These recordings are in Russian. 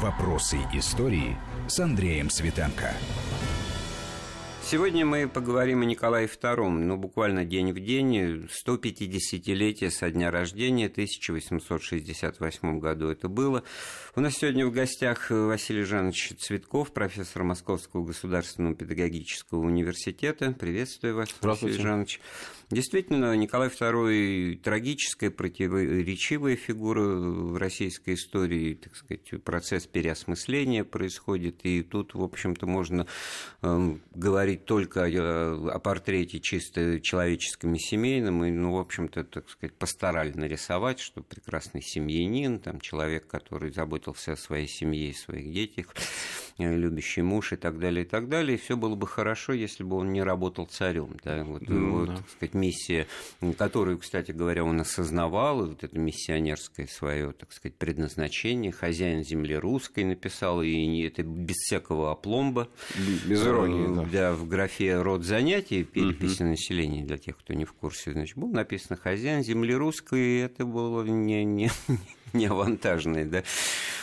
Вопросы истории с Андреем Светенко. Сегодня мы поговорим о Николае II, но буквально день в день, 150-летие со дня рождения, в 1868 году это было. У нас сегодня в гостях Василий Жанович Цветков, профессор Московского государственного педагогического университета. Приветствую вас, Василий Жанович. Действительно, Николай II – трагическая, противоречивая фигура в российской истории, так сказать, процесс переосмысления происходит, и тут, в общем-то, можно говорить только о портрете чисто человеческом и семейном, и, ну, в общем-то, так сказать, постарались нарисовать, что прекрасный семьянин, там, человек, который заботился о своей семье и своих детях, любящий муж и так далее, и так далее. И все было бы хорошо, если бы он не работал царем. Да? Вот, его, так сказать, миссия, которую, кстати говоря, он осознавал, вот это миссионерское свое, так сказать, предназначение, хозяин земли русской написал, и это без всякого опломба. Без иронии, да. В графе «Род занятий», перепись населения, для тех, кто не в курсе, значит, было написано «Хозяин земли русской», и это было не авантажные, да.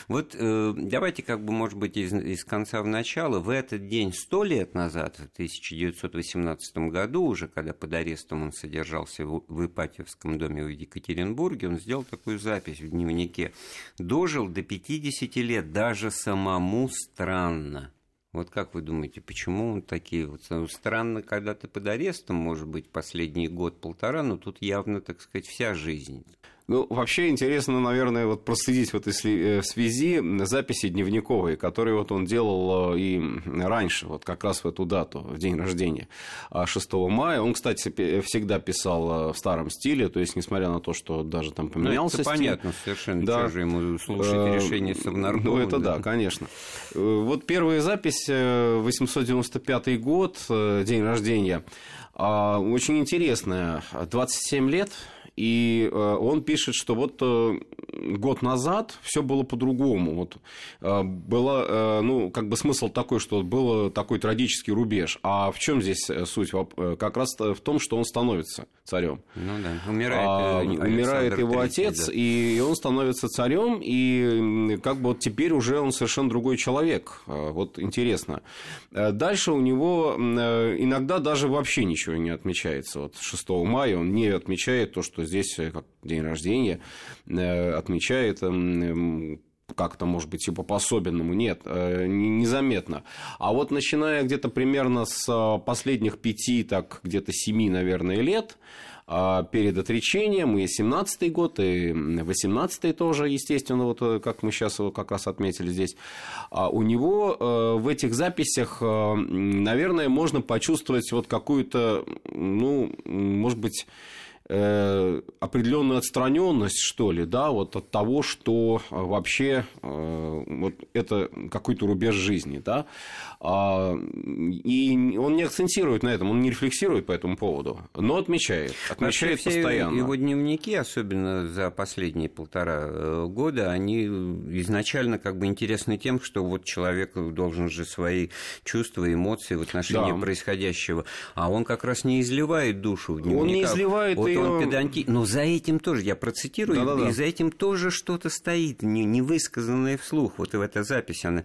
Вот давайте, как бы, может быть, из конца в начало. В этот день 100 лет назад, в 1918 году, уже когда под арестом он содержался в Ипатьевском доме в Екатеринбурге, он сделал такую запись в дневнике: «Дожил до 50 лет, даже самому странно». Вот как вы думаете, почему он такие вот... Странно, когда ты под арестом, может быть, последний год-полтора, но тут явно, так сказать, вся жизнь. Ну, вообще интересно, наверное, вот проследить вот в связи записи дневниковые, которые вот он делал и раньше, вот как раз в эту дату, в день рождения, 6 мая. Он, кстати, всегда писал в старом стиле, то есть, несмотря на то, что даже там поменялся стиль. Ну, это понятно совершенно, да. Что же ему слушать решение Совнаркома. Ну, это да, конечно. Вот первая запись, 1895 год, день рождения, очень интересная, 27 лет. И он пишет, что вот год назад все было по-другому. Вот было, ну, как бы смысл такой, что был такой трагический рубеж. А в чем здесь суть? Как раз в том, что он становится царем. Ну да, умирает его отец, да. И он становится царем. И как бы вот теперь уже он совершенно другой человек. Вот интересно. Дальше у него иногда даже вообще ничего не отмечается. Вот 6 мая он не отмечает то, что здесь как день рождения отмечает как-то, может быть, типа по-особенному. Нет, незаметно. А вот начиная где-то примерно с последних 5, так где-то 7, наверное, лет, перед отречением, и 17-й год, и 18-й тоже, естественно, вот как мы сейчас его как раз отметили здесь, у него в этих записях, наверное, можно почувствовать вот какую-то, ну, может быть, определенную отстраненность, что ли, да, вот от того, что вообще вот это какой-то рубеж жизни, да, и он не акцентирует на этом, он не рефлексирует по этому поводу, но отмечает вообще постоянно. Его дневники, особенно за последние 1,5 года, они изначально как бы интересны тем, что вот человек должен же свои чувства, эмоции в отношении, да, происходящего, а он как раз не изливает душу в дневниках. Он не изливает вот он педантичный, но за этим тоже, я процитирую, да-да-да. И за этим тоже что-то стоит, невысказанное вслух, вот в этой записи она...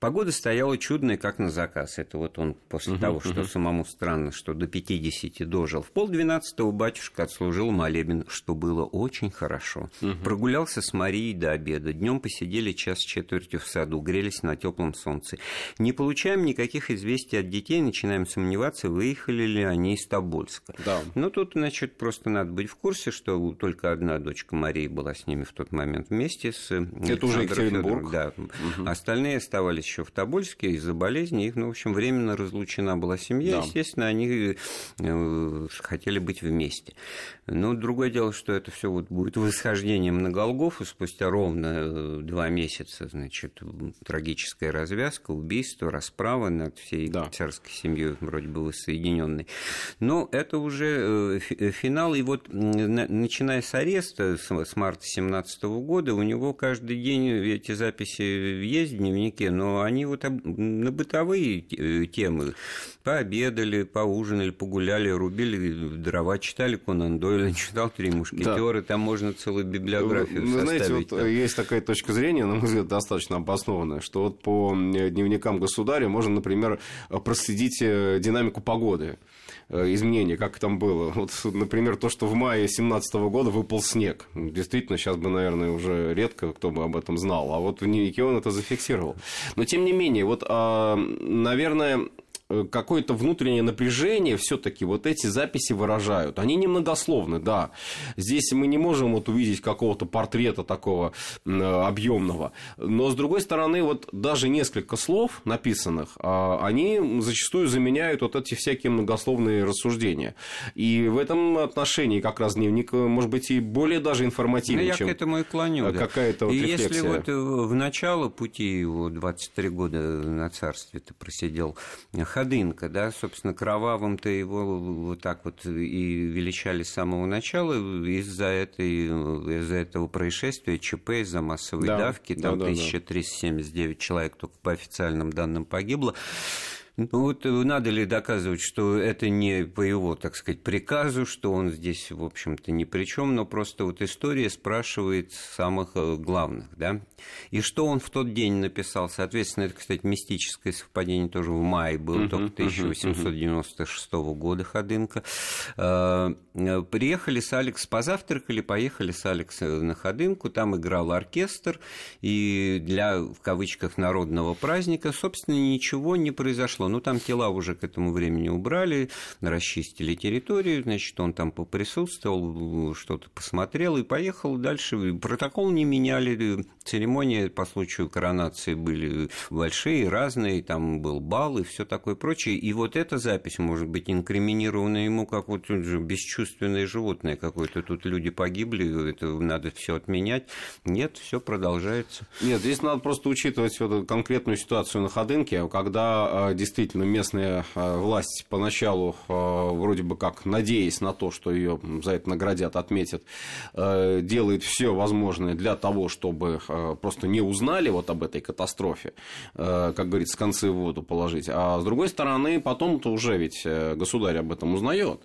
Погода стояла чудная, как на заказ. Это вот он после того, что самому странно, что до 50 дожил. В 11:30 батюшка отслужил молебен, что было очень хорошо. Прогулялся с Марией до обеда. Днем посидели 1,25 часа в саду, грелись на теплом солнце. Не получаем никаких известий от детей, начинаем сомневаться, выехали ли они из Тобольска. Да. Ну, тут, значит, просто надо быть в курсе, что только одна дочка Марии была с ними в тот момент вместе с Александром. Это уже Екатеринбург. Да. Остальные оставались еще в Тобольске из-за болезни, их, ну, в общем, временно разлучена была семья, да. Естественно, они хотели быть вместе. Но другое дело, что это все вот будет восхождением на Голгофу, спустя ровно 2 месяца, значит, трагическая развязка, убийство, расправа над всей, да, царской семьей, вроде бы воссоединенной. Но это уже финал, и вот начиная с ареста, с марта 1917 года, у него каждый день эти записи есть в дневнике, но кино, они вот на бытовые темы. Пообедали, поужинали, погуляли, рубили дрова, читали Конан Дойля, читал «Три мушкетёра», да. Там можно целую библиографию составить. Знаете, вот есть такая точка зрения, на мой взгляд, достаточно обоснованная, что вот по дневникам государя можно, например, проследить динамику погоды, изменения, как там было. Вот, например, то, что в мае 17 года выпал снег. Действительно, сейчас бы, наверное, уже редко кто бы об этом знал. А вот в дневнике он это зафиксировал. Но, тем не менее, вот, наверное, какое-то внутреннее напряжение все-таки вот эти записи выражают. Они немногословны, да. Здесь мы не можем вот увидеть какого-то портрета такого объемного. Но, с другой стороны, вот даже несколько слов написанных, они зачастую заменяют вот эти всякие многословные рассуждения. И в этом отношении как раз дневник, может быть, и более даже информативный, чем какая-то вот рефлексия. Если вот в начало пути его 23 года на царстве-то просидел Ходынка, да, собственно, кровавым-то его вот так вот и величали с самого начала из-за этого происшествия, ЧП, из-за массовой давки, там 1379 человек только по официальным данным погибло. Ну, вот надо ли доказывать, что это не по его, так сказать, приказу, что он здесь, в общем-то, ни при чем, но просто вот история спрашивает самых главных, да? И что он в тот день написал? Соответственно, это, кстати, мистическое совпадение, тоже в мае было, только 1896 года Ходынка. Приехали с Алекс, позавтракали, поехали с Алекс на Ходынку, там играл оркестр, и для, в кавычках, народного праздника, собственно, ничего не произошло. Ну, там тела уже к этому времени убрали, расчистили территорию, значит, он там поприсутствовал, что-то посмотрел и поехал дальше. Протокол не меняли, церемонии по случаю коронации были большие, разные, там был бал и все такое прочее. И вот эта запись может быть инкриминирована ему, как вот бесчувственное животное какое-то. Тут люди погибли, это надо все отменять. Нет, все продолжается. Нет, здесь надо просто учитывать вот конкретную ситуацию на Ходынке, когда действительно, местная власть поначалу, вроде бы как надеясь на то, что ее за это наградят, отметят, делает все возможное для того, чтобы просто не узнали вот об этой катастрофе, как говорится, концы в воду положить. А с другой стороны, потом-то уже ведь государь об этом узнает.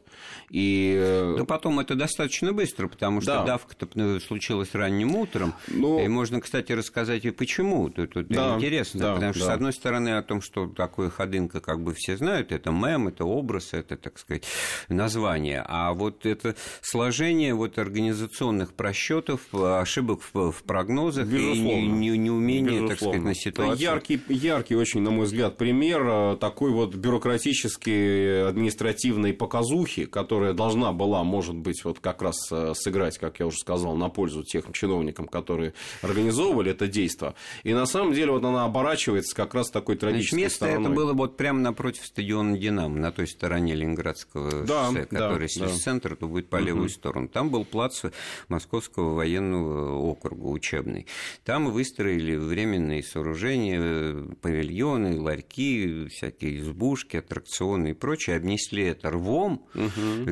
И... Да потом это достаточно быстро, потому что давка-то случилась ранним утром. Но... И можно, кстати, рассказать и почему. Тут интересно, потому что, с одной стороны, о том, что такое Ходынка, как бы все знают, это мем, это образ, это, так сказать, название. А вот это сложение вот организационных просчетов, ошибок в прогнозах, безусловно, и неумение, так сказать, на ситуацию. Яркий очень, на мой взгляд, пример такой вот бюрократической административной показухи, которая должна была, может быть, вот как раз сыграть, как я уже сказал, на пользу тех чиновникам, которые организовывали это действо. И на самом деле вот она оборачивается как раз такой трагической стороной. Это было вот прямо напротив стадиона «Динамо», на той стороне Ленинградского шоссе, который если с центра, то будет по левую сторону. Там был плац Московского военного округа учебный. Там выстроили временные сооружения, павильоны, ларьки, всякие избушки, аттракционы и прочее. Обнесли это рвом,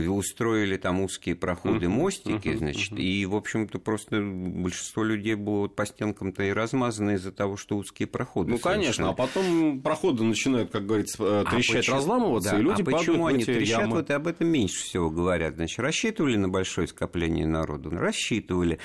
устроили там узкие проходы, мостики, значит, и, в общем-то, просто большинство людей было по стенкам-то и размазано из-за того, что узкие проходы. Ну, конечно, а потом проходы начинают, как говорится, трещать, разламываться, и люди падают в эти ямы. А почему они трещат? Вот и об этом меньше всего говорят. Значит, рассчитывали на большое скопление народу? Рассчитывали.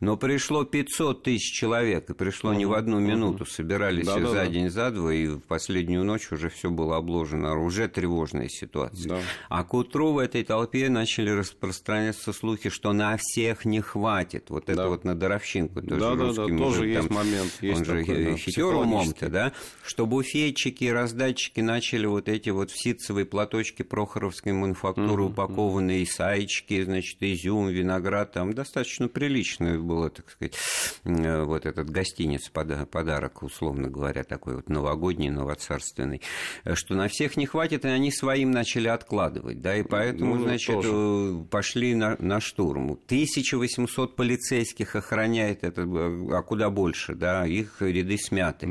Но пришло 500 тысяч человек, и пришло не в одну минуту. Собирались за день, за два, и в последнюю ночь уже все было обложено. Уже тревожная ситуация. Да. А к утру в этой толпе начали распространяться слухи, что на всех не хватит. Вот это вот на даровщинку. Тоже тоже есть там, момент. Есть он такой, же хитер умом-то, да? Что буфетчики, раздатчики начали вот эти вот в ситцевые платочки Прохоровской мануфактуры упакованные саечки, значит, изюм, виноград, там достаточно прилично было, так сказать, вот этот гостиниц, подарок, условно говоря, такой вот новогодний, новоцарственный, что на всех не хватит, и они своим начали откладывать, да, и поэтому, значит, пошли на штурм. 1800 полицейских охраняет это, а куда больше, да, их ряды смяты.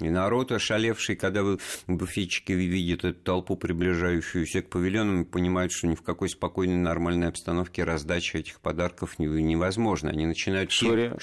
И народ ошалевший, когда буфетчики видят эту толпу, приближающуюся к павильонам, понимают, что ни в какой спокойной, нормальной обстановке раздача этих подарков невозможна. Они начинают швырять,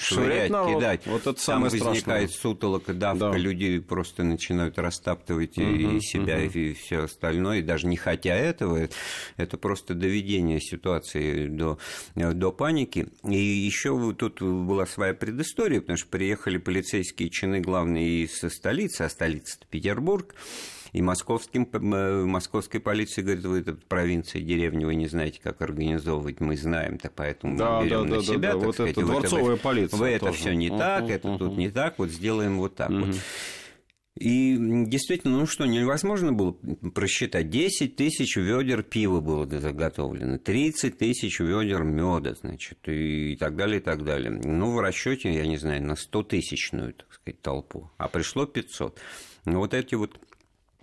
кидать, читать. Вот это самое страшное. Там возникает сутолока, давка, люди просто начинают растаптывать и себя, и все остальное. И даже не хотя этого, это просто доведение ситуации до паники. И еще тут была своя предыстория, потому что приехали полицейские чины главные из столицы, а столица-то Петербург. И московской полиции говорит: вы тут провинции, деревни, вы не знаете, как организовывать, мы знаем, так поэтому мы берем на себя. Вот сказать, это дворцовая полиция. Вы тоже. Это все не так, это тут не так, вот сделаем вот так вот. И действительно, ну что, невозможно было просчитать. 10 тысяч ведер пива было заготовлено, 30 тысяч ведер меда, значит, и так далее, и так далее. Ну, в расчете, я не знаю, на 100-тысячную, так сказать, толпу. А пришло 500. Ну, вот эти вот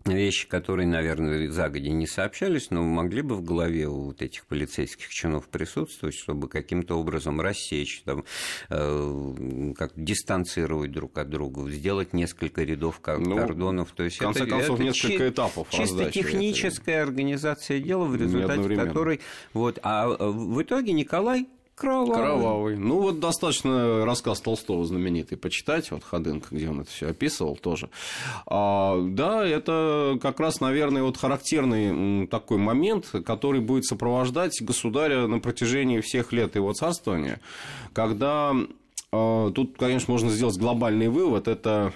вещи, которые, наверное, загодя не сообщались, но могли бы в голове у вот этих полицейских чинов присутствовать, чтобы каким-то образом рассечь, там, как дистанцировать друг от друга, сделать несколько рядов кордонов. То есть в конце концов, несколько этапов. Чисто техническая организация дела, в результате которой... Вот, а в итоге Николай... Кровавый. Ну, вот достаточно рассказ Толстого знаменитый почитать, вот «Ходынка», где он это все описывал тоже. Да, это как раз, наверное, вот характерный такой момент, который будет сопровождать государя на протяжении всех лет его царствования, когда... Тут, конечно, можно сделать глобальный вывод. Это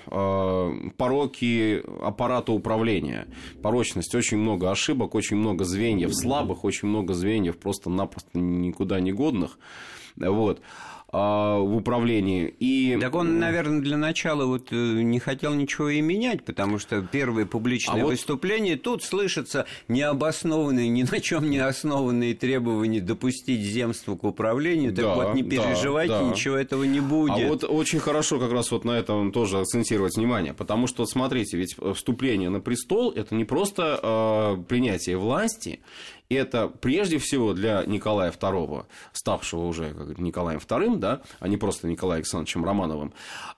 пороки аппарата управления. Порочность. Очень много ошибок, очень много звеньев слабых, очень много звеньев просто-напросто никуда не годных. Вот. В управлении. И... Так он, наверное, для начала вот не хотел ничего и менять, потому что первые публичные выступления, тут слышатся необоснованные, ни на чем не основанные требования допустить земство к управлению. Так вот, не переживайте, ничего этого не будет. А вот очень хорошо как раз вот на этом тоже акцентировать внимание, потому что, смотрите, ведь вступление на престол – это не просто принятие власти, это прежде всего для Николая II, ставшего уже Николаем II, да, а не просто Николаем Александровичем Романовым,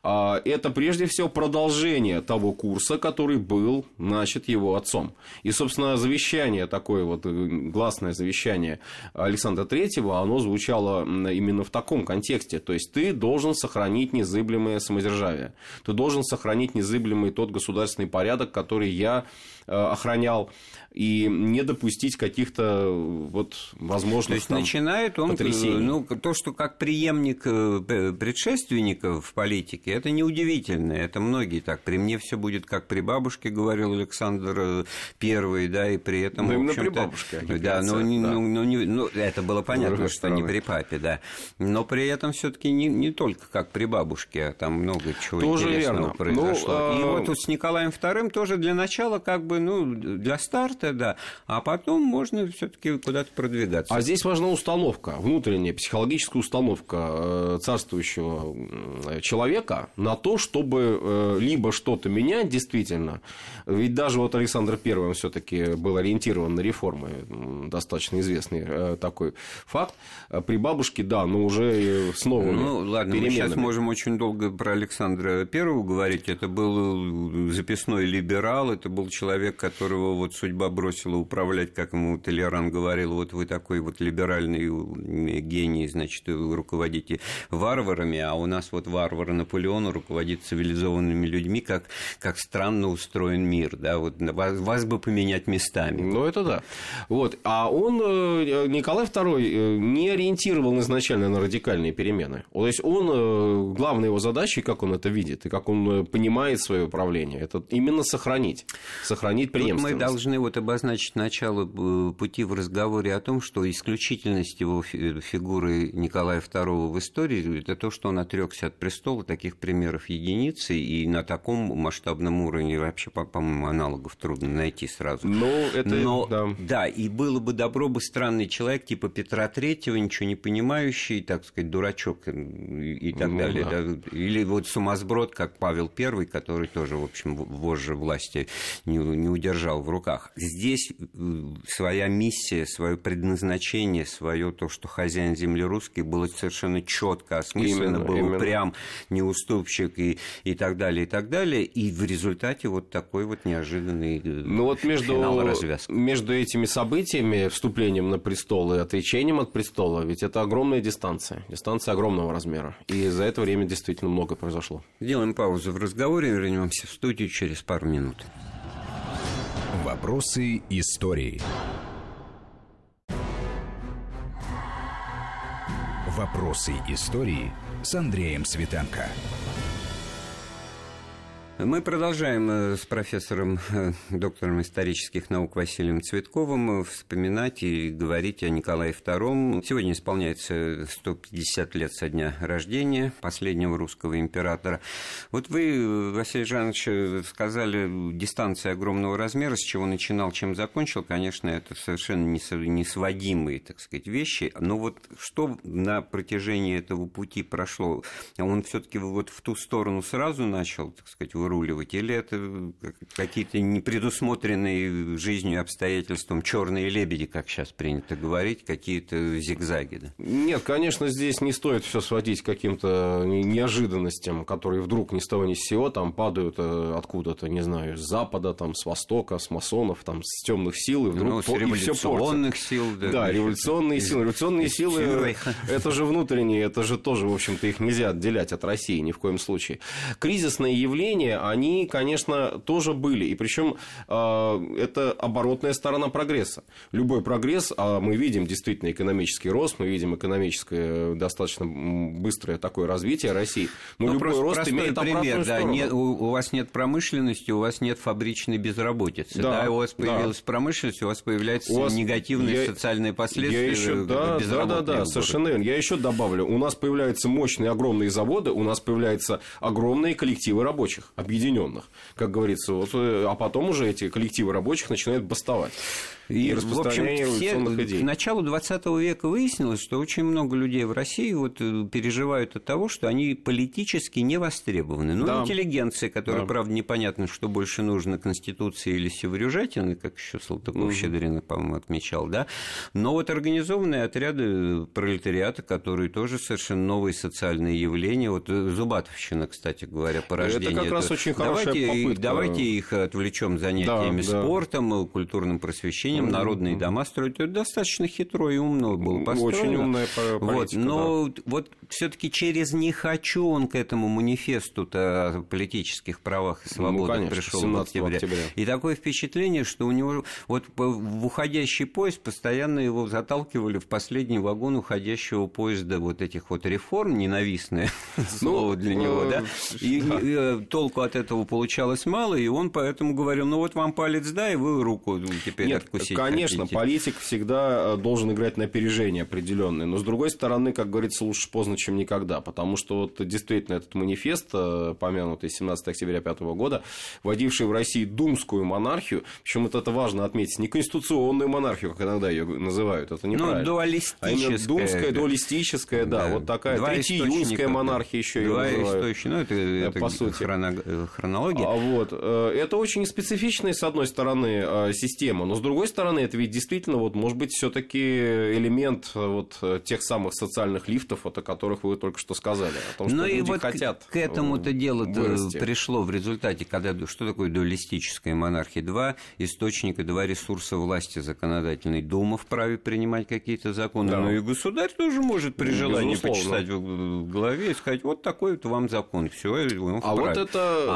это прежде всего продолжение того курса, который был начат его отцом. И, собственно, завещание, такое вот гласное завещание Александра III, оно звучало именно в таком контексте. То есть, ты должен сохранить незыблемое самодержавие, ты должен сохранить незыблемый тот государственный порядок, который я охранял, и не допустить каких-то вот возможных. То есть там, начинает он потрясений. Ну, то, что как преемник предшественника в политике, это неудивительно. Это многие так. При мне все будет как при бабушке, говорил Александр Первый, да, и при этом. Ну, именно при бабушке. Да, но это было понятно, что не при папе, да. Но при этом все-таки не только как при бабушке, а там много чего тоже интересного произошло. Ну, и вот с Николаем Вторым тоже для начала, как бы, ну, для старта, да, а потом можно все-таки куда-то продвигаться. А здесь важна установка, внутренняя психологическая установка царствующего человека на то, чтобы либо что-то менять действительно, ведь даже вот Александр I все-таки был ориентирован на реформы, достаточно известный такой факт, при бабушке, да, но уже с новыми переменами. Ну, ладно, мы сейчас можем очень долго про Александра I говорить, это был записной либерал, это был человек, которого вот судьба бросила управлять, как ему Телеран говорил, вот вы такой вот либеральный гений, значит, вы руководите варварами, а у нас вот варвар Наполеон руководит цивилизованными людьми, как странно устроен мир, да, вот вас бы поменять местами. Ну, это да. Вот, а он, Николай II, не ориентировал изначально на радикальные перемены. То есть, он, главной его задачей, как он это видит, и как он понимает свое управление, это именно сохранить преемственность. Мы должны вот обозначить начало пути в разговоре о том, что исключительность его фигуры Николая II в истории – это то, что он отрекся от престола, таких примеров единицы, и на таком масштабном уровне вообще, по-моему, аналогов трудно найти сразу. Да, и было бы добро бы странный человек типа Петра III, ничего не понимающий, так сказать, дурачок и так далее. Да. Или вот сумасброд, как Павел I, который тоже, в общем, вожжи власти не удержал в руках. Здесь своя миссия, свое предназначение, свое то, что хозяин земли русский, было совершенно четко осмысленно, был прям неуступчив и так далее, и так далее. И в результате вот такой вот неожиданный финал развязки. Между этими событиями, вступлением на престол и отречением от престола, ведь это огромная дистанция, дистанция огромного размера. И за это время действительно много произошло. Делаем паузу в разговоре, вернемся в студию через пару минут. Вопросы истории. Вопросы истории с Андреем Светенко. Мы продолжаем с профессором, доктором исторических наук Василием Цветковым вспоминать и говорить о Николае II. Сегодня исполняется 150 лет со дня рождения последнего русского императора. Вот вы, Василий Жанович, сказали, дистанция огромного размера, с чего начинал, чем закончил. Конечно, это совершенно несводимые, так сказать, вещи. Но вот что на протяжении этого пути прошло? Он все-таки вот в ту сторону сразу начал, так сказать, выруливать, или это какие-то непредусмотренные жизнью и обстоятельствам черные лебеди, как сейчас принято говорить, какие-то зигзаги? Да? Нет, конечно, здесь не стоит все сводить к каким-то неожиданностям, которые вдруг ни с того ни с сего там падают откуда-то, не знаю, с запада, там, с востока, с масонов, там, с темных сил, и вдруг революционных сил. Да, революционные силы. Революционные силы – это же внутренние, это же тоже, в общем-то, их нельзя отделять от России ни в коем случае. Кризисные явления, они, конечно, тоже были. И причем это оборотная сторона прогресса. Любой прогресс, а мы видим действительно экономический рост, мы видим экономическое достаточно быстрое такое развитие России. Но любой рост имеет обратную сторону. Нет, у вас нет промышленности, у вас нет фабричной безработицы. Да, да, у вас появилась промышленность, у вас появляются негативные социальные последствия. Да, совершенно верно. Я еще добавлю. У нас появляются мощные огромные заводы, у нас появляются огромные коллективы рабочих, объединенных, как говорится, вот, а потом уже эти коллективы рабочих начинают бастовать. И в общем, к началу 20 века выяснилось, что очень много людей в России вот переживают от того, что они политически не востребованы. Ну, да. Интеллигенция, которая, да, правда, непонятно, что больше нужно, Конституции или Севрюжатины, как еще Салтыков-Щедрина, по-моему, отмечал, да. Но вот организованные отряды пролетариата, которые тоже совершенно новые социальные явления. Вот зубатовщина, кстати говоря, порождение. Это как раз очень хорошая попытка. Давайте их отвлечем занятиями спортом, культурным просвещением. Народные дома строить. Это достаточно хитро и умно было построено. Очень умная политика, вот. Но вот все-таки через «не хочу» он к этому манифесту о политических правах и свободах пришел 17 октября. И такое впечатление, что у него вот в уходящий поезд постоянно его заталкивали в последний вагон уходящего поезда вот этих вот реформ, ненавистное слово для него, да? И толку от этого получалось мало, и он поэтому говорил: ну вот вам палец дай, и вы руку теперь откусите. Конечно, политик всегда должен играть на опережение определенное, но, с другой стороны, как говорится, лучше поздно, чем никогда, потому что вот действительно этот манифест, помянутый 17 октября 5 года, вводивший в России думскую монархию, причем это важно отметить, не конституционную монархию, как иногда ее называют, это неправильно. Ну, дуалистическая. А именно думская, дуалистическая, да, да, вот такая третьеиюнская монархия еще ее называют. Ну, это по сути хронология. А вот, это очень специфичная, с одной стороны, система, но, с другой стороны, это ведь действительно, вот, может быть, все-таки элемент вот тех самых социальных лифтов, вот, о которых вы только что сказали, о том, что люди вот хотят. К этому-то дело пришло в результате, когда что такое дуалистическая монархия? Два источника, два ресурса власти законодательной. Дума вправе принимать какие-то законы, да, но и государь тоже может при желании почесать в голове и сказать: вот такой вот вам закон, все, он вправе. А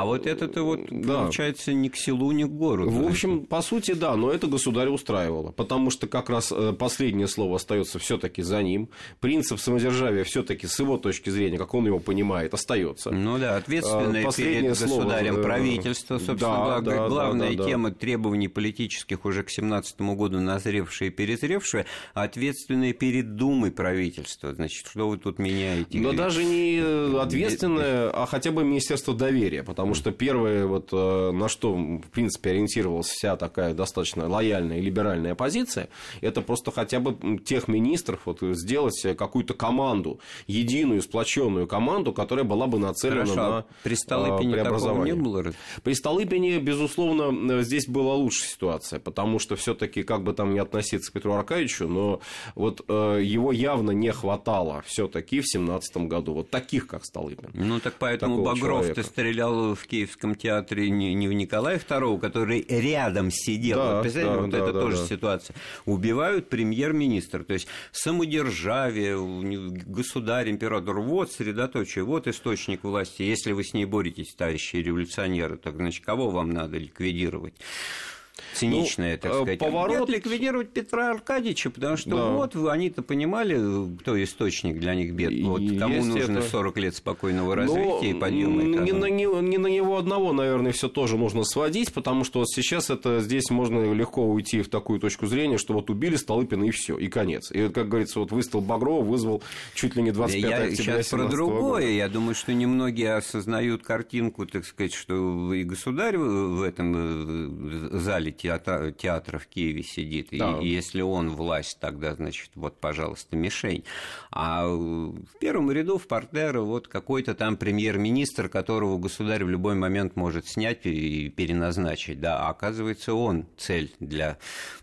вот это вот, да, получается ни к селу, ни к городу. В общем, по сути, да, но это государь устраивало, потому что как раз последнее слово остается все-таки за ним. Принцип самодержавия все-таки с его точки зрения, как он его понимает, остается. Ну да, ответственное перед государем слово... правительство, собственно, да, да, главная, да, да, тема требований политических уже к 17 году назревшая и перезревшая, ответственное перед Думой правительства. Значит, что вы тут меняете? Но даже не ответственное, а хотя бы Министерство доверия, потому что первое, вот, на что, в принципе, ориентировалась вся такая достаточно лояльная и либеральная оппозиция, это просто хотя бы тех министров вот, сделать какую-то команду, единую, сплоченную команду, которая была бы нацелена на преобразование. Не было? При Столыпине, безусловно, здесь была лучшая ситуация, потому что все-таки, как бы там ни относиться к Петру Аркадьевичу, но вот его явно не хватало все-таки в 17-м году, вот таких, как Столыпин. Ну, так поэтому Багров-то стрелял в Киевском театре не в Николая II, который рядом сидел. Да, вот, представляете, да, вот да, это да, тоже да. Ситуация. Убивают премьер-министра, то есть самодержавие, государь, император, вот средоточие, вот источник власти. Если вы с ней боретесь, товарищи революционеры, так значит, кого вам надо ликвидировать? Циничное, ну, так сказать. Поворот... Нет, ликвидировать Петра Аркадьевича, потому что да. Вот они-то понимали, кто источник для них бед. Вот кому нужно 40 лет спокойного развития и подъема экономики. Не на него одного, наверное, все тоже нужно сводить, потому что вот сейчас это здесь можно легко уйти в такую точку зрения, что вот убили Столыпина и все, и конец. И, как говорится, вот выстрел Багрова вызвал чуть ли не 25 октября 17-го года. Я сейчас про другое. Я думаю, что немногие осознают картинку, так сказать, что и государь в этом зале театра в Киеве сидит, да. И если он власть, тогда, значит, вот, пожалуйста, мишень. А в первом ряду в портера вот какой-то там премьер-министр, которого государь в любой момент может снять и переназначить, да, а оказывается, он цель для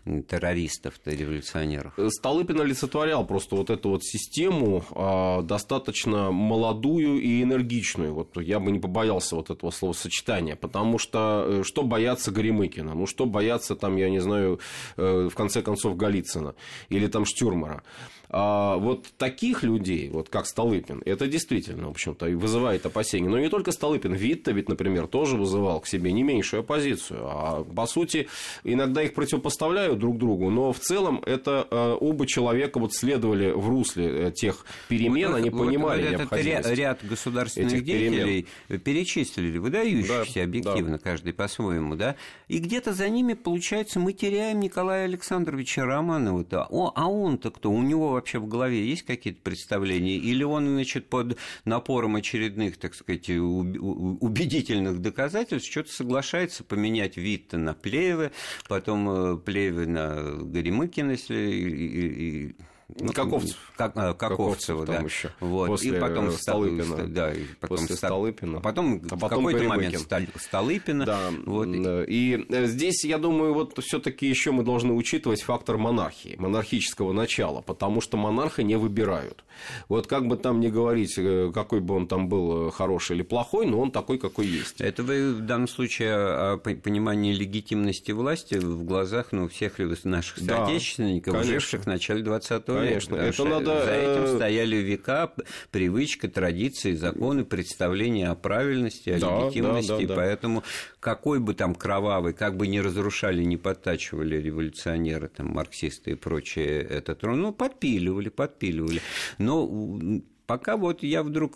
террористов-то, революционеров. Столыпин олицетворял просто вот эту вот систему, достаточно молодую и энергичную, вот я бы не побоялся вот этого словосочетания, потому что что бояться Горемыкина, ну, что боятся там, я не знаю, в конце концов Голицына или там Штюрмера. А вот таких людей, вот как Столыпин, это действительно, в общем-то, вызывает опасения. Но не только Столыпин, Витте ведь, например, тоже вызывал к себе не меньшую оппозицию. А по сути, иногда их противопоставляют друг другу, но в целом это оба человека вот следовали в русле тех перемен, вот, они вот, понимали вот необходимость. Ряд государственных деятелей перемен. Перечислили, выдающихся да, объективно, да. Каждый по-своему, да, и где-то за ними, получается, мы теряем Николая Александровича Романова-то. А он-то кто? У него вообще в голове есть какие-то представления? Или он, значит, под напором очередных, так сказать, убедительных доказательств что-то соглашается поменять Витте на Плеева, потом Плеева на Горемыкина, если... Ну, Каковцева, да. Еще. Вот. После и потом Столыпина. Да, и потом после Столыпина. А потом в какой-то момент Столыпина. Да. Вот. И здесь, я думаю, вот все-таки еще мы должны учитывать фактор монархии, монархического начала, потому что монарха не выбирают. Вот как бы там ни говорить, какой бы он там был, хороший или плохой, но он такой, какой есть. Это вы в данном случае о понимании легитимности власти в глазах, ну, всех наших соотечественников, да, живших в начале 20-го. Конечно, это надо... За этим стояли века, привычка, традиции, законы, представления о правильности, о легитимности, да. Поэтому какой бы там кровавый, как бы ни разрушали, не подтачивали революционеры, там, марксисты и прочее, этот, ну, подпиливали, но... Пока вот я вдруг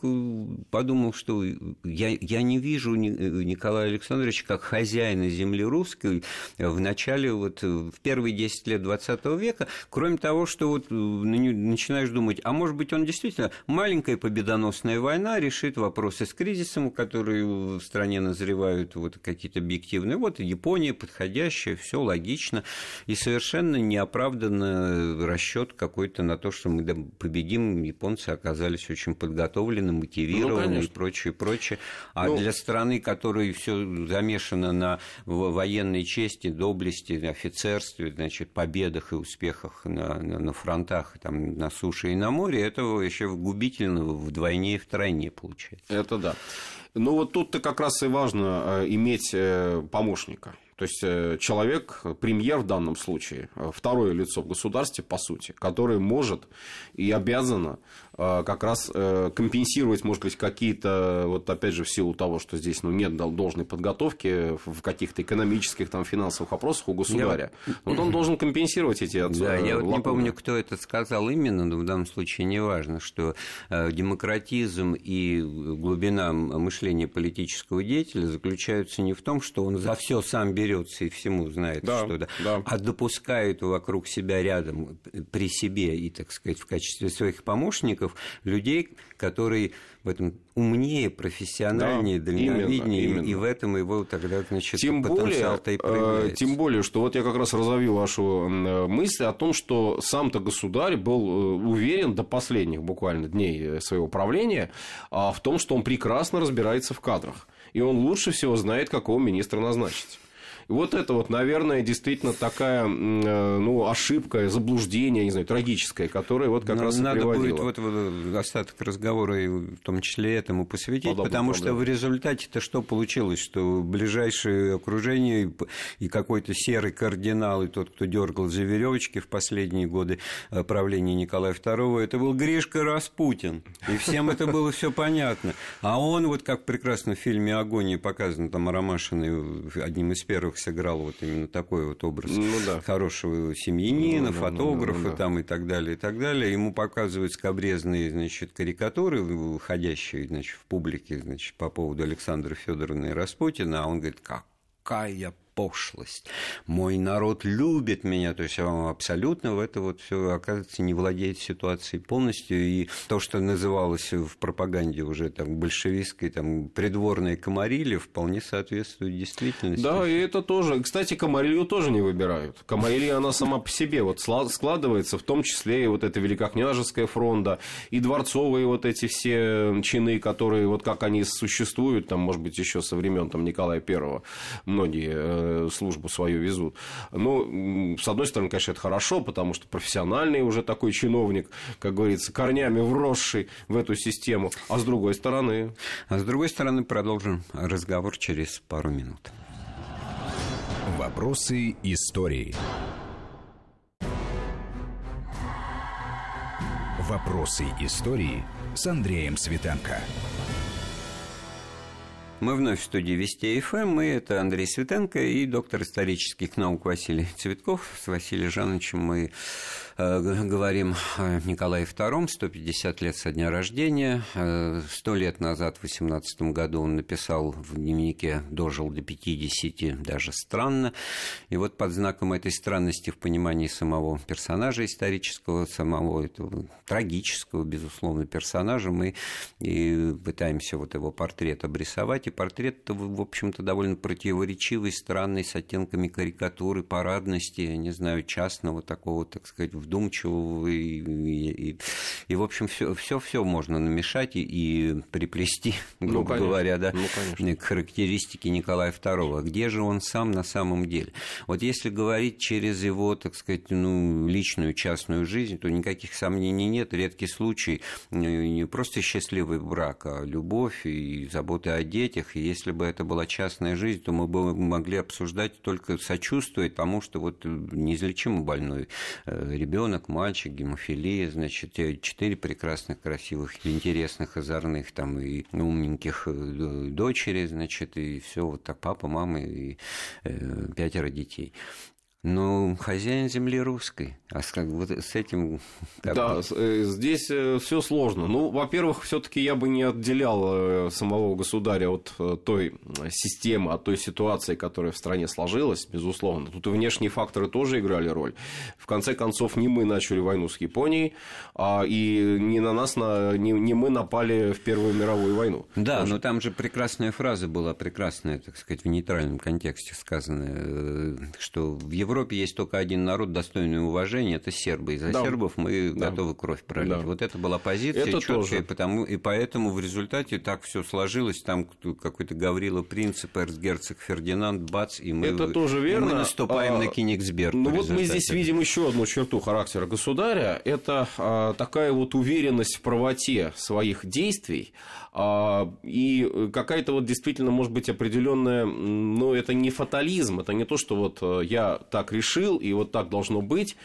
подумал, что я не вижу Николая Александровича как хозяина земли русской в начале, вот, в первые 10 лет 20 века, кроме того, что вот начинаешь думать, а может быть, он действительно маленькая победоносная война решит вопросы с кризисом, которые в стране назревают, вот какие-то объективные, вот Япония подходящая, все логично, и совершенно неоправданно расчет какой-то на то, что мы победим, японцы оказались очень подготовлены, мотивированы, ну, и прочее. А для страны, которая все замешана на военной чести, доблести, офицерстве, значит, победах и успехах на фронтах, там, на суше и на море, это еще губительно вдвойне и втройне получается. Это да. Ну, вот тут-то как раз и важно иметь помощника. То есть человек, премьер в данном случае, второе лицо в государстве, по сути, который может и обязан как раз компенсировать, может быть, какие-то, вот опять же, в силу того, что здесь нет должной подготовки в каких-то экономических, там, финансовых вопросах у государя. Вот он должен компенсировать эти отсутствия. Да, я вот не помню, кто это сказал именно, но в данном случае неважно, что демократизм и глубина мышления политического деятеля заключаются не в том, что он за все сам берет, и всему знает, да, что да, да. А допускает вокруг себя, рядом, при себе и, так сказать, в качестве своих помощников десятков людей, которые в этом умнее, профессиональнее, да, дальновиднее, именно. И в этом его тогда, значит, потенциал-то и проявляется. Тем более, что вот я как раз развил вашу мысль о том, что сам-то государь был уверен до последних буквально дней своего правления в том, что он прекрасно разбирается в кадрах, и он лучше всего знает, какого министра назначить. И вот это вот, наверное, действительно такая, ну, ошибка, заблуждение, не знаю, трагическое, которое вот как раз и приводило. Надо будет вот остаток разговора, в том числе этому, посвятить, потому что в результате-то что получилось, что ближайшее окружение и какой-то серый кардинал, и тот, кто дергал за веревочки в последние годы правления Николая II, это был Гришка Распутин, и всем это было все понятно. А он, вот как прекрасно в фильме «Агония» показано, там Ромашин одним из первых сыграл вот именно такой вот образ, ну, да, хорошего семьянина, фотографа, там, и так далее, и так далее. Ему показывают скабрезные, значит, карикатуры, выходящие, значит, в публике, значит, по поводу Александра Фёдоровны и Распутина, а он говорит: какая пошлость. Мой народ любит меня. То есть он абсолютно в это вот все, оказывается, не владеет ситуацией полностью. И то, что называлось в пропаганде уже там большевистской, там, придворные комарили, вполне соответствует действительности. Да, и это тоже. Кстати, комарилью тоже не выбирают. Комарилья, она сама по себе вот складывается, в том числе и вот эта великокняжеская фронта, и дворцовые вот эти все чины, которые вот как они существуют, там, может быть, еще со времен там Николая I многие службу свою везут. Ну, с одной стороны, конечно, это хорошо, потому что профессиональный уже такой чиновник, как говорится, корнями вросший в эту систему. А с другой стороны... продолжим разговор через пару минут. Вопросы истории. Вопросы истории с Андреем Светенко. Мы вновь в студии Вести FM, и это Андрей Светенко и доктор исторических наук Василий Цветков. С Василием Жановичем мы говорим о Николае II, 150 лет со дня рождения. 100 лет назад, в 18 году, он написал в дневнике: «Дожил до 50, даже странно». И вот под знаком этой странности в понимании самого персонажа исторического, самого этого трагического, безусловно, персонажа, мы и пытаемся вот его портрет обрисовать. И портрет-то, в общем-то, довольно противоречивый, странный, с оттенками карикатуры, парадности, я не знаю, частного такого, так сказать, вдумчивого, и в общем, все можно намешать и приплести, грубо говоря, да, к характеристике Николая II. Где же он сам на самом деле? Вот если говорить через его, так сказать, ну, личную, частную жизнь, то никаких сомнений нет, редкий случай, не просто счастливый брак, а любовь и забота о детях. И если бы это была частная жизнь, то мы бы могли обсуждать, только сочувствуя тому, что вот неизлечимо больной ребенок, мальчик, гемофилия, значит, 4 прекрасных, красивых, интересных, озорных там и умненьких дочери, значит, и все вот так, папа, мама и 5 детей. Ну, хозяин земли русской. А вот с этим... Да, здесь все сложно. Ну, во-первых, все-таки я бы не отделял самого государя от той системы, от той ситуации, которая в стране сложилась, безусловно. Тут и внешние факторы тоже играли роль. В конце концов, не мы начали войну с Японией, и не на нас, не мы напали в Первую мировую войну. Да, но там же прекрасная фраза была, прекрасная, так сказать, в нейтральном контексте сказанная, что в Европе есть только один народ, достойный уважения, это сербы. И за сербов мы готовы кровь пролить. Да. Вот это была позиция чёткая, и поэтому в результате так все сложилось. Там какой-то Гаврило Принцип, эрцгерцог Фердинанд, бац, и мы, это тоже верно. Мы наступаем на Кенигсберг. Ну вот мы здесь видим еще одну черту характера государя. Это такая вот уверенность в правоте своих действий, и какая-то вот действительно, может быть, определенная, но это не фатализм, это не то, что вот я так решил, и вот так должно быть.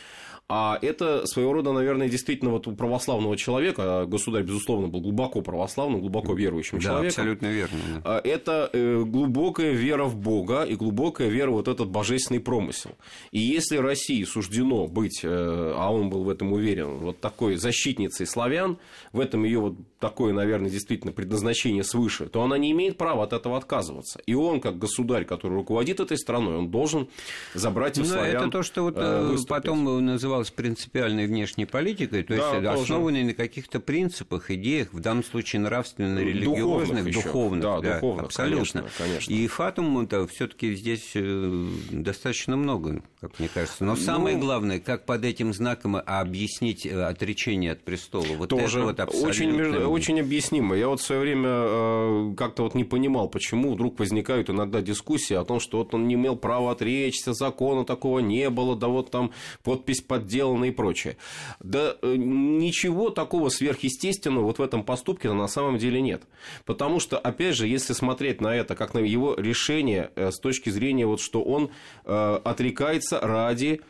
А это своего рода, наверное, действительно вот у православного человека, государь, безусловно, был глубоко православным, глубоко верующим человеком. Абсолютно верно. Да. Это глубокая вера в Бога и глубокая вера в вот этот божественный промысел. И если России суждено быть, а он был в этом уверен, вот такой защитницей славян, в этом ее вот такое, наверное, действительно предназначение свыше, то она не имеет права от этого отказываться. И он, как государь, который руководит этой страной, он должен забрать у славян. Это то, что вот потом называется называлась принципиальной внешней политикой, то есть основанной на каких-то принципах, идеях, в данном случае нравственно-религиозных, духовных. Да, духовных, абсолютно. Конечно. И фатум-то все-таки здесь достаточно много, как мне кажется. Но самое главное, как под этим знаком объяснить отречение от престола. Вот тоже это вот абсолютно... Очень объяснимо. Я вот в свое время как-то вот не понимал, почему вдруг возникают иногда дискуссии о том, что вот он не имел права отречься, закона такого не было, да вот там подпись подделана и прочее. Да ничего такого сверхъестественного вот в этом поступке на самом деле нет. Потому что, опять же, если смотреть на это, как на его решение с точки зрения, вот, что он отрекается ради...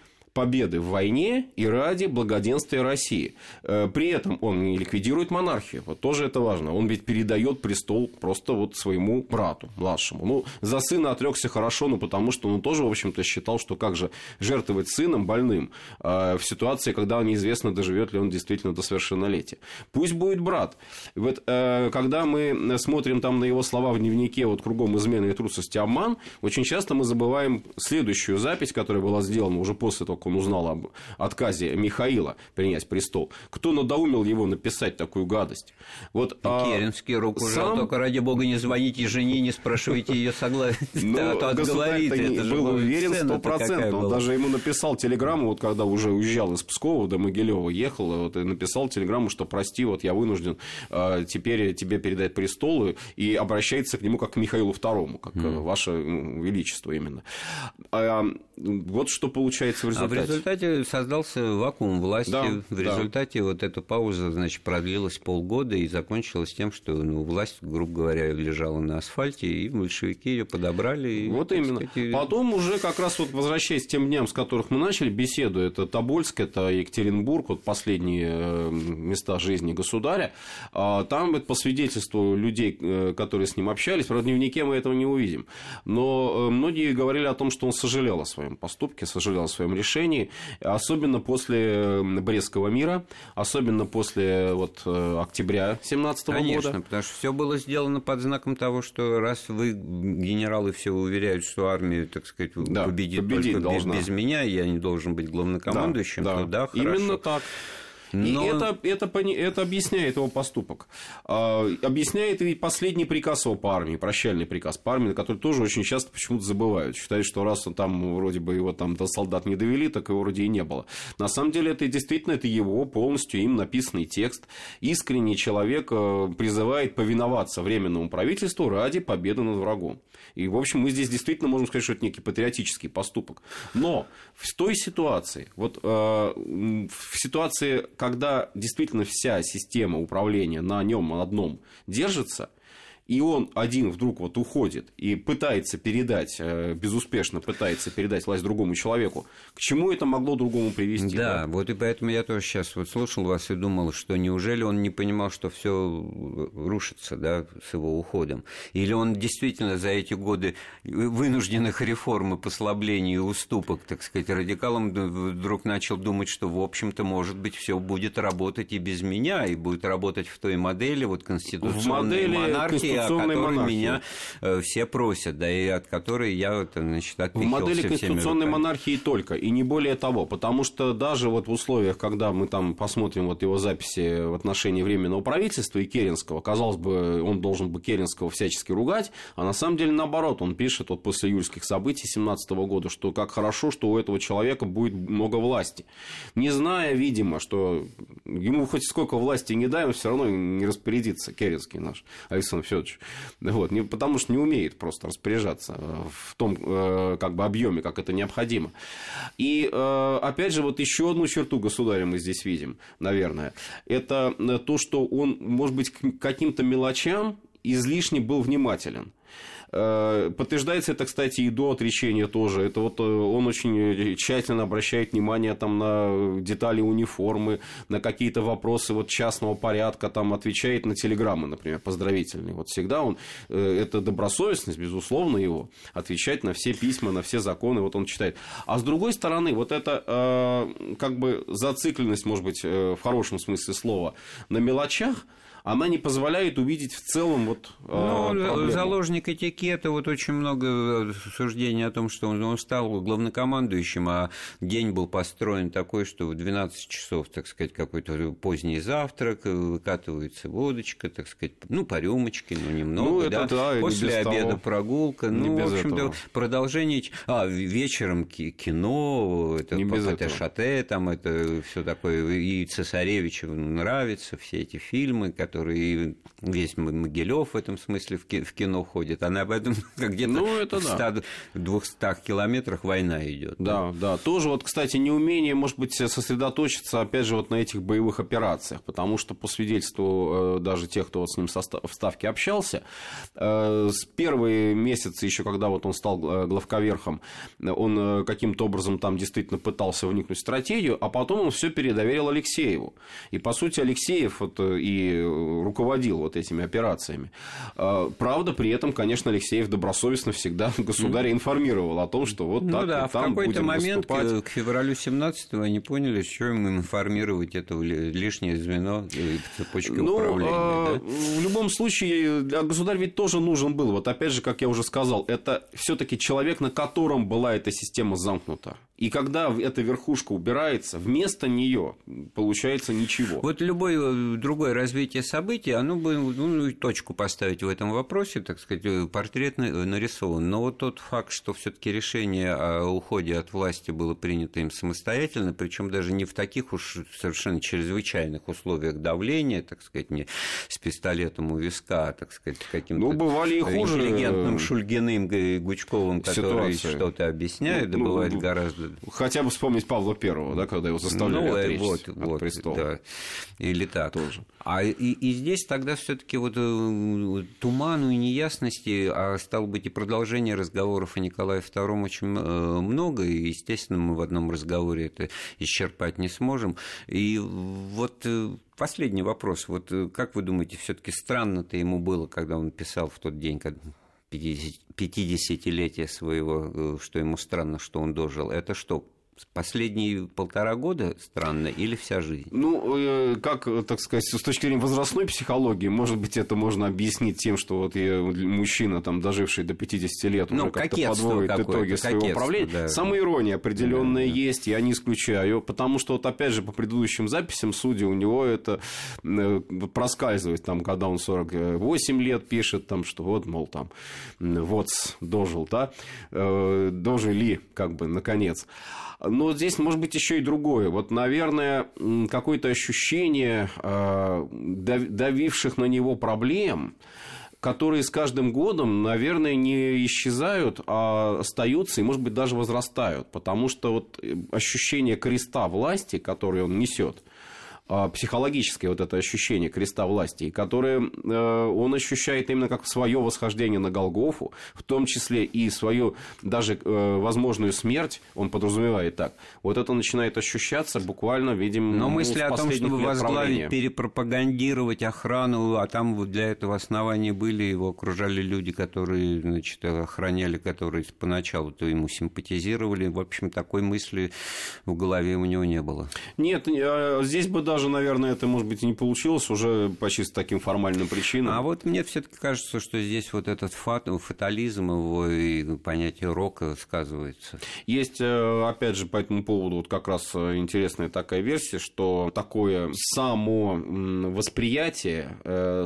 победы в войне и ради благоденствия России. При этом он не ликвидирует монархию. Вот тоже это важно. Он ведь передает престол просто вот своему брату младшему. Ну, за сына отрекся хорошо, но потому что он тоже, в общем-то, считал, что как же жертвовать сыном больным в ситуации, когда неизвестно, доживет ли он действительно до совершеннолетия. Пусть будет брат. Вот, когда мы смотрим там на его слова в дневнике вот кругом измены и трусости обман, очень часто мы забываем следующую запись, которая была сделана уже после того, он узнал об отказе Михаила принять престол. Кто надоумил его написать такую гадость? Вот, Керенский руку жал, только ради бога не звоните жене, не спрашивайте ее согласия. Государь-то был уверен 100%. Он даже ему написал телеграмму, вот когда уже уезжал из Пскова до Могилева, ехал, и написал телеграмму, что прости, вот я вынужден теперь тебе передать престол, и обращается к нему как к Михаилу II, как ваше величество именно. Вот что получается в результате. В результате создался вакуум власти. В результате вот эта пауза, значит, продлилась полгода и закончилась тем, что власть, грубо говоря, лежала на асфальте, и большевики ее подобрали. И, вот именно. Сказать, потом уже как раз вот возвращаясь к тем дням, с которых мы начали беседу, это Тобольск, это Екатеринбург, вот последние места жизни государя. Там по свидетельству людей, которые с ним общались, в дневнике мы этого не увидим. Но многие говорили о том, что он сожалел о своем поступке, сожалел о своем решении. Особенно после Брестского мира, особенно после вот, октября 1917 года. Конечно, потому что все было сделано под знаком того, что раз вы, генералы, все уверяют, что армия, так сказать, победит только без меня, я не должен быть главнокомандующим, то да, хорошо. Именно так. Но... И это объясняет его поступок. Объясняет и последний приказ его по армии, прощальный приказ по армии, который тоже очень часто почему-то забывают. Считают, что раз он там вроде бы его там до солдат не довели, так его вроде и не было. На самом деле это действительно это его полностью им написанный текст. Искренний человек призывает повиноваться Временному правительству ради победы над врагом. И, в общем, мы здесь действительно можем сказать, что это некий патриотический поступок. Но в той ситуации, вот в ситуации... когда действительно вся система управления на нем одном держится, и он один вдруг вот уходит и пытается передать, безуспешно пытается передать власть другому человеку, к чему это могло другому привести? Да, вот и поэтому я тоже сейчас вот слушал вас и думал, что неужели он не понимал, что все рушится, да, с его уходом? Или он действительно за эти годы вынужденных реформ и послаблений и уступок, так сказать, радикалам вдруг начал думать, что, в общем-то, может быть, все будет работать и без меня, и будет работать в той модели, вот конституционной монархии, о которой монархии. Меня все просят, да, и от которой я, значит, отпихивался. В модели конституционной монархии только, и не более того, потому что даже вот в условиях, когда мы там посмотрим вот его записи в отношении Временного правительства и Керенского, казалось бы, он должен бы Керенского всячески ругать, а на самом деле наоборот, он пишет вот после июльских событий 1917 года, что как хорошо, что у этого человека будет много власти, не зная, видимо, что ему хоть сколько власти не дай, он все равно не распорядится, Керенский наш, Александр Фёдорович. Вот, потому что не умеет просто распоряжаться в том как бы, объеме, как это необходимо. И, опять же, вот еще одну черту государя мы здесь видим, наверное. Это то, что он, может быть, к каким-то мелочам излишне был внимателен. Подтверждается это, кстати, и до отречения тоже. Это вот он очень тщательно обращает внимание там, на детали униформы, на какие-то вопросы вот, частного порядка, там, отвечает на телеграммы, например, поздравительные. Вот всегда он, это добросовестность, безусловно, его, отвечать на все письма, на все законы, вот он читает. А с другой стороны, вот эта как бы зацикленность, может быть, в хорошем смысле слова, на мелочах, она не позволяет увидеть в целом вот проблему. Заложник этикета, вот очень много суждений о том, что он стал главнокомандующим, а день был построен такой, что в 12 часов, так сказать, какой-то поздний завтрак, выкатывается водочка, так сказать, ну, по рюмочке, ну, немного, ну, это, да, после обеда того. Прогулка, ну, в общем-то, продолжение, вечером кино, это Шате, там это все такое, и Цесаревичу нравится, все эти фильмы, которые весь Могилев в этом смысле в кино ходит, она об этом где-то в 200 километрах война идет. Да, тоже вот, кстати, неумение, может быть, сосредоточиться, опять же, вот на этих боевых операциях, потому что по свидетельству даже тех, кто вот с ним в Ставке общался, с первые месяцы еще, когда вот он стал главковерхом, он каким-то образом там действительно пытался вникнуть в стратегию, а потом он все передоверил Алексееву. И, по сути, Алексеев вот и руководил вот этими операциями. Правда, при этом, конечно, Алексеев добросовестно всегда государя информировал о том, что вот так и там будем выступать. В какой-то момент к февралю 17-го они поняли, с чем им информировать это лишнее звено цепочки управления. В любом случае, государь ведь тоже нужен был. Вот опять же, как я уже сказал, это все-таки человек, на котором была эта система замкнута. И когда эта верхушка убирается, вместо нее получается ничего. Вот любое другое развитие событий, оно бы, ну, точку поставить в этом вопросе, так сказать, портрет нарисован. Но вот тот факт, что все-таки решение о уходе от власти было принято им самостоятельно, причем даже не в таких уж совершенно чрезвычайных условиях давления, так сказать, не с пистолетом у виска, так сказать, каким-то интеллигентным Шульгиным Гучковым, которые что-то объясняют, да, бывает гораздо... Хотя бы вспомнить Павла I, да, когда его заставляли отречься от престола. Да. Или так. Тоже. И здесь тогда все-таки вот туману и неясности, а стало быть, и продолжение разговоров о Николае II очень много, и, естественно, мы в одном разговоре это исчерпать не сможем. И вот... Последний вопрос. Вот как вы думаете, все-таки странно-то ему было, когда он писал в тот день, когда 50-летие своего, что ему странно, что он дожил? Это что? Последние 1,5 года странно или вся жизнь? Ну, как, так сказать, с точки зрения возрастной психологии, может быть, это можно объяснить тем, что вот мужчина, там, доживший до 50 лет, уже как-то подводит итоги своего управления. Да. Самоирония определенная есть, я не исключаю, потому что, вот опять же, по предыдущим записям, судя, у него это проскальзывает, там, когда он 48 лет пишет, там, что вот, мол, там, вот дожил, да, дожили, как бы, наконец. Но здесь, может быть, еще и другое. Вот, наверное, какое-то ощущение давивших на него проблем, которые с каждым годом, наверное, не исчезают, а остаются и, может быть, даже возрастают. Потому что вот ощущение креста власти, который он несет, психологическое вот это ощущение креста власти, которое он ощущает именно как свое восхождение на Голгофу, в том числе и свою даже возможную смерть, он подразумевает так, вот это начинает ощущаться буквально, видимо, но мысли о том, чтобы возглавить, перепропагандировать охрану, а там для этого основания были, его окружали люди, которые, значит, охраняли, которые поначалу-то ему симпатизировали, в общем, такой мысли в голове у него не было. Нет, здесь бы даже, наверное, это, может быть, и не получилось уже по чисто таким формальным причинам. А вот мне все-таки кажется, что здесь вот этот фатализм его и понятие рока сказывается. Есть, опять же, по этому поводу вот как раз интересная такая версия, что такое само восприятие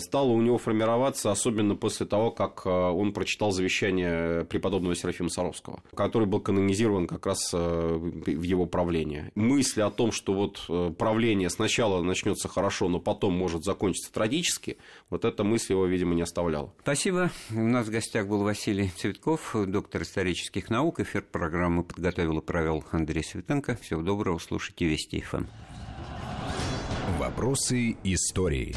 стало у него формироваться, особенно после того, как он прочитал завещание преподобного Серафима Саровского, который был канонизирован как раз в его правлении. Мысль о том, что вот правление сначала начнется хорошо, но потом может закончиться трагически, вот эта мысль его, видимо, не оставляла. Спасибо. У нас в гостях был Василий Цветков, доктор исторических наук. Эфир программы подготовил и провел Андрей Светенко. Всего доброго. Слушайте Вести FM. Вопросы истории.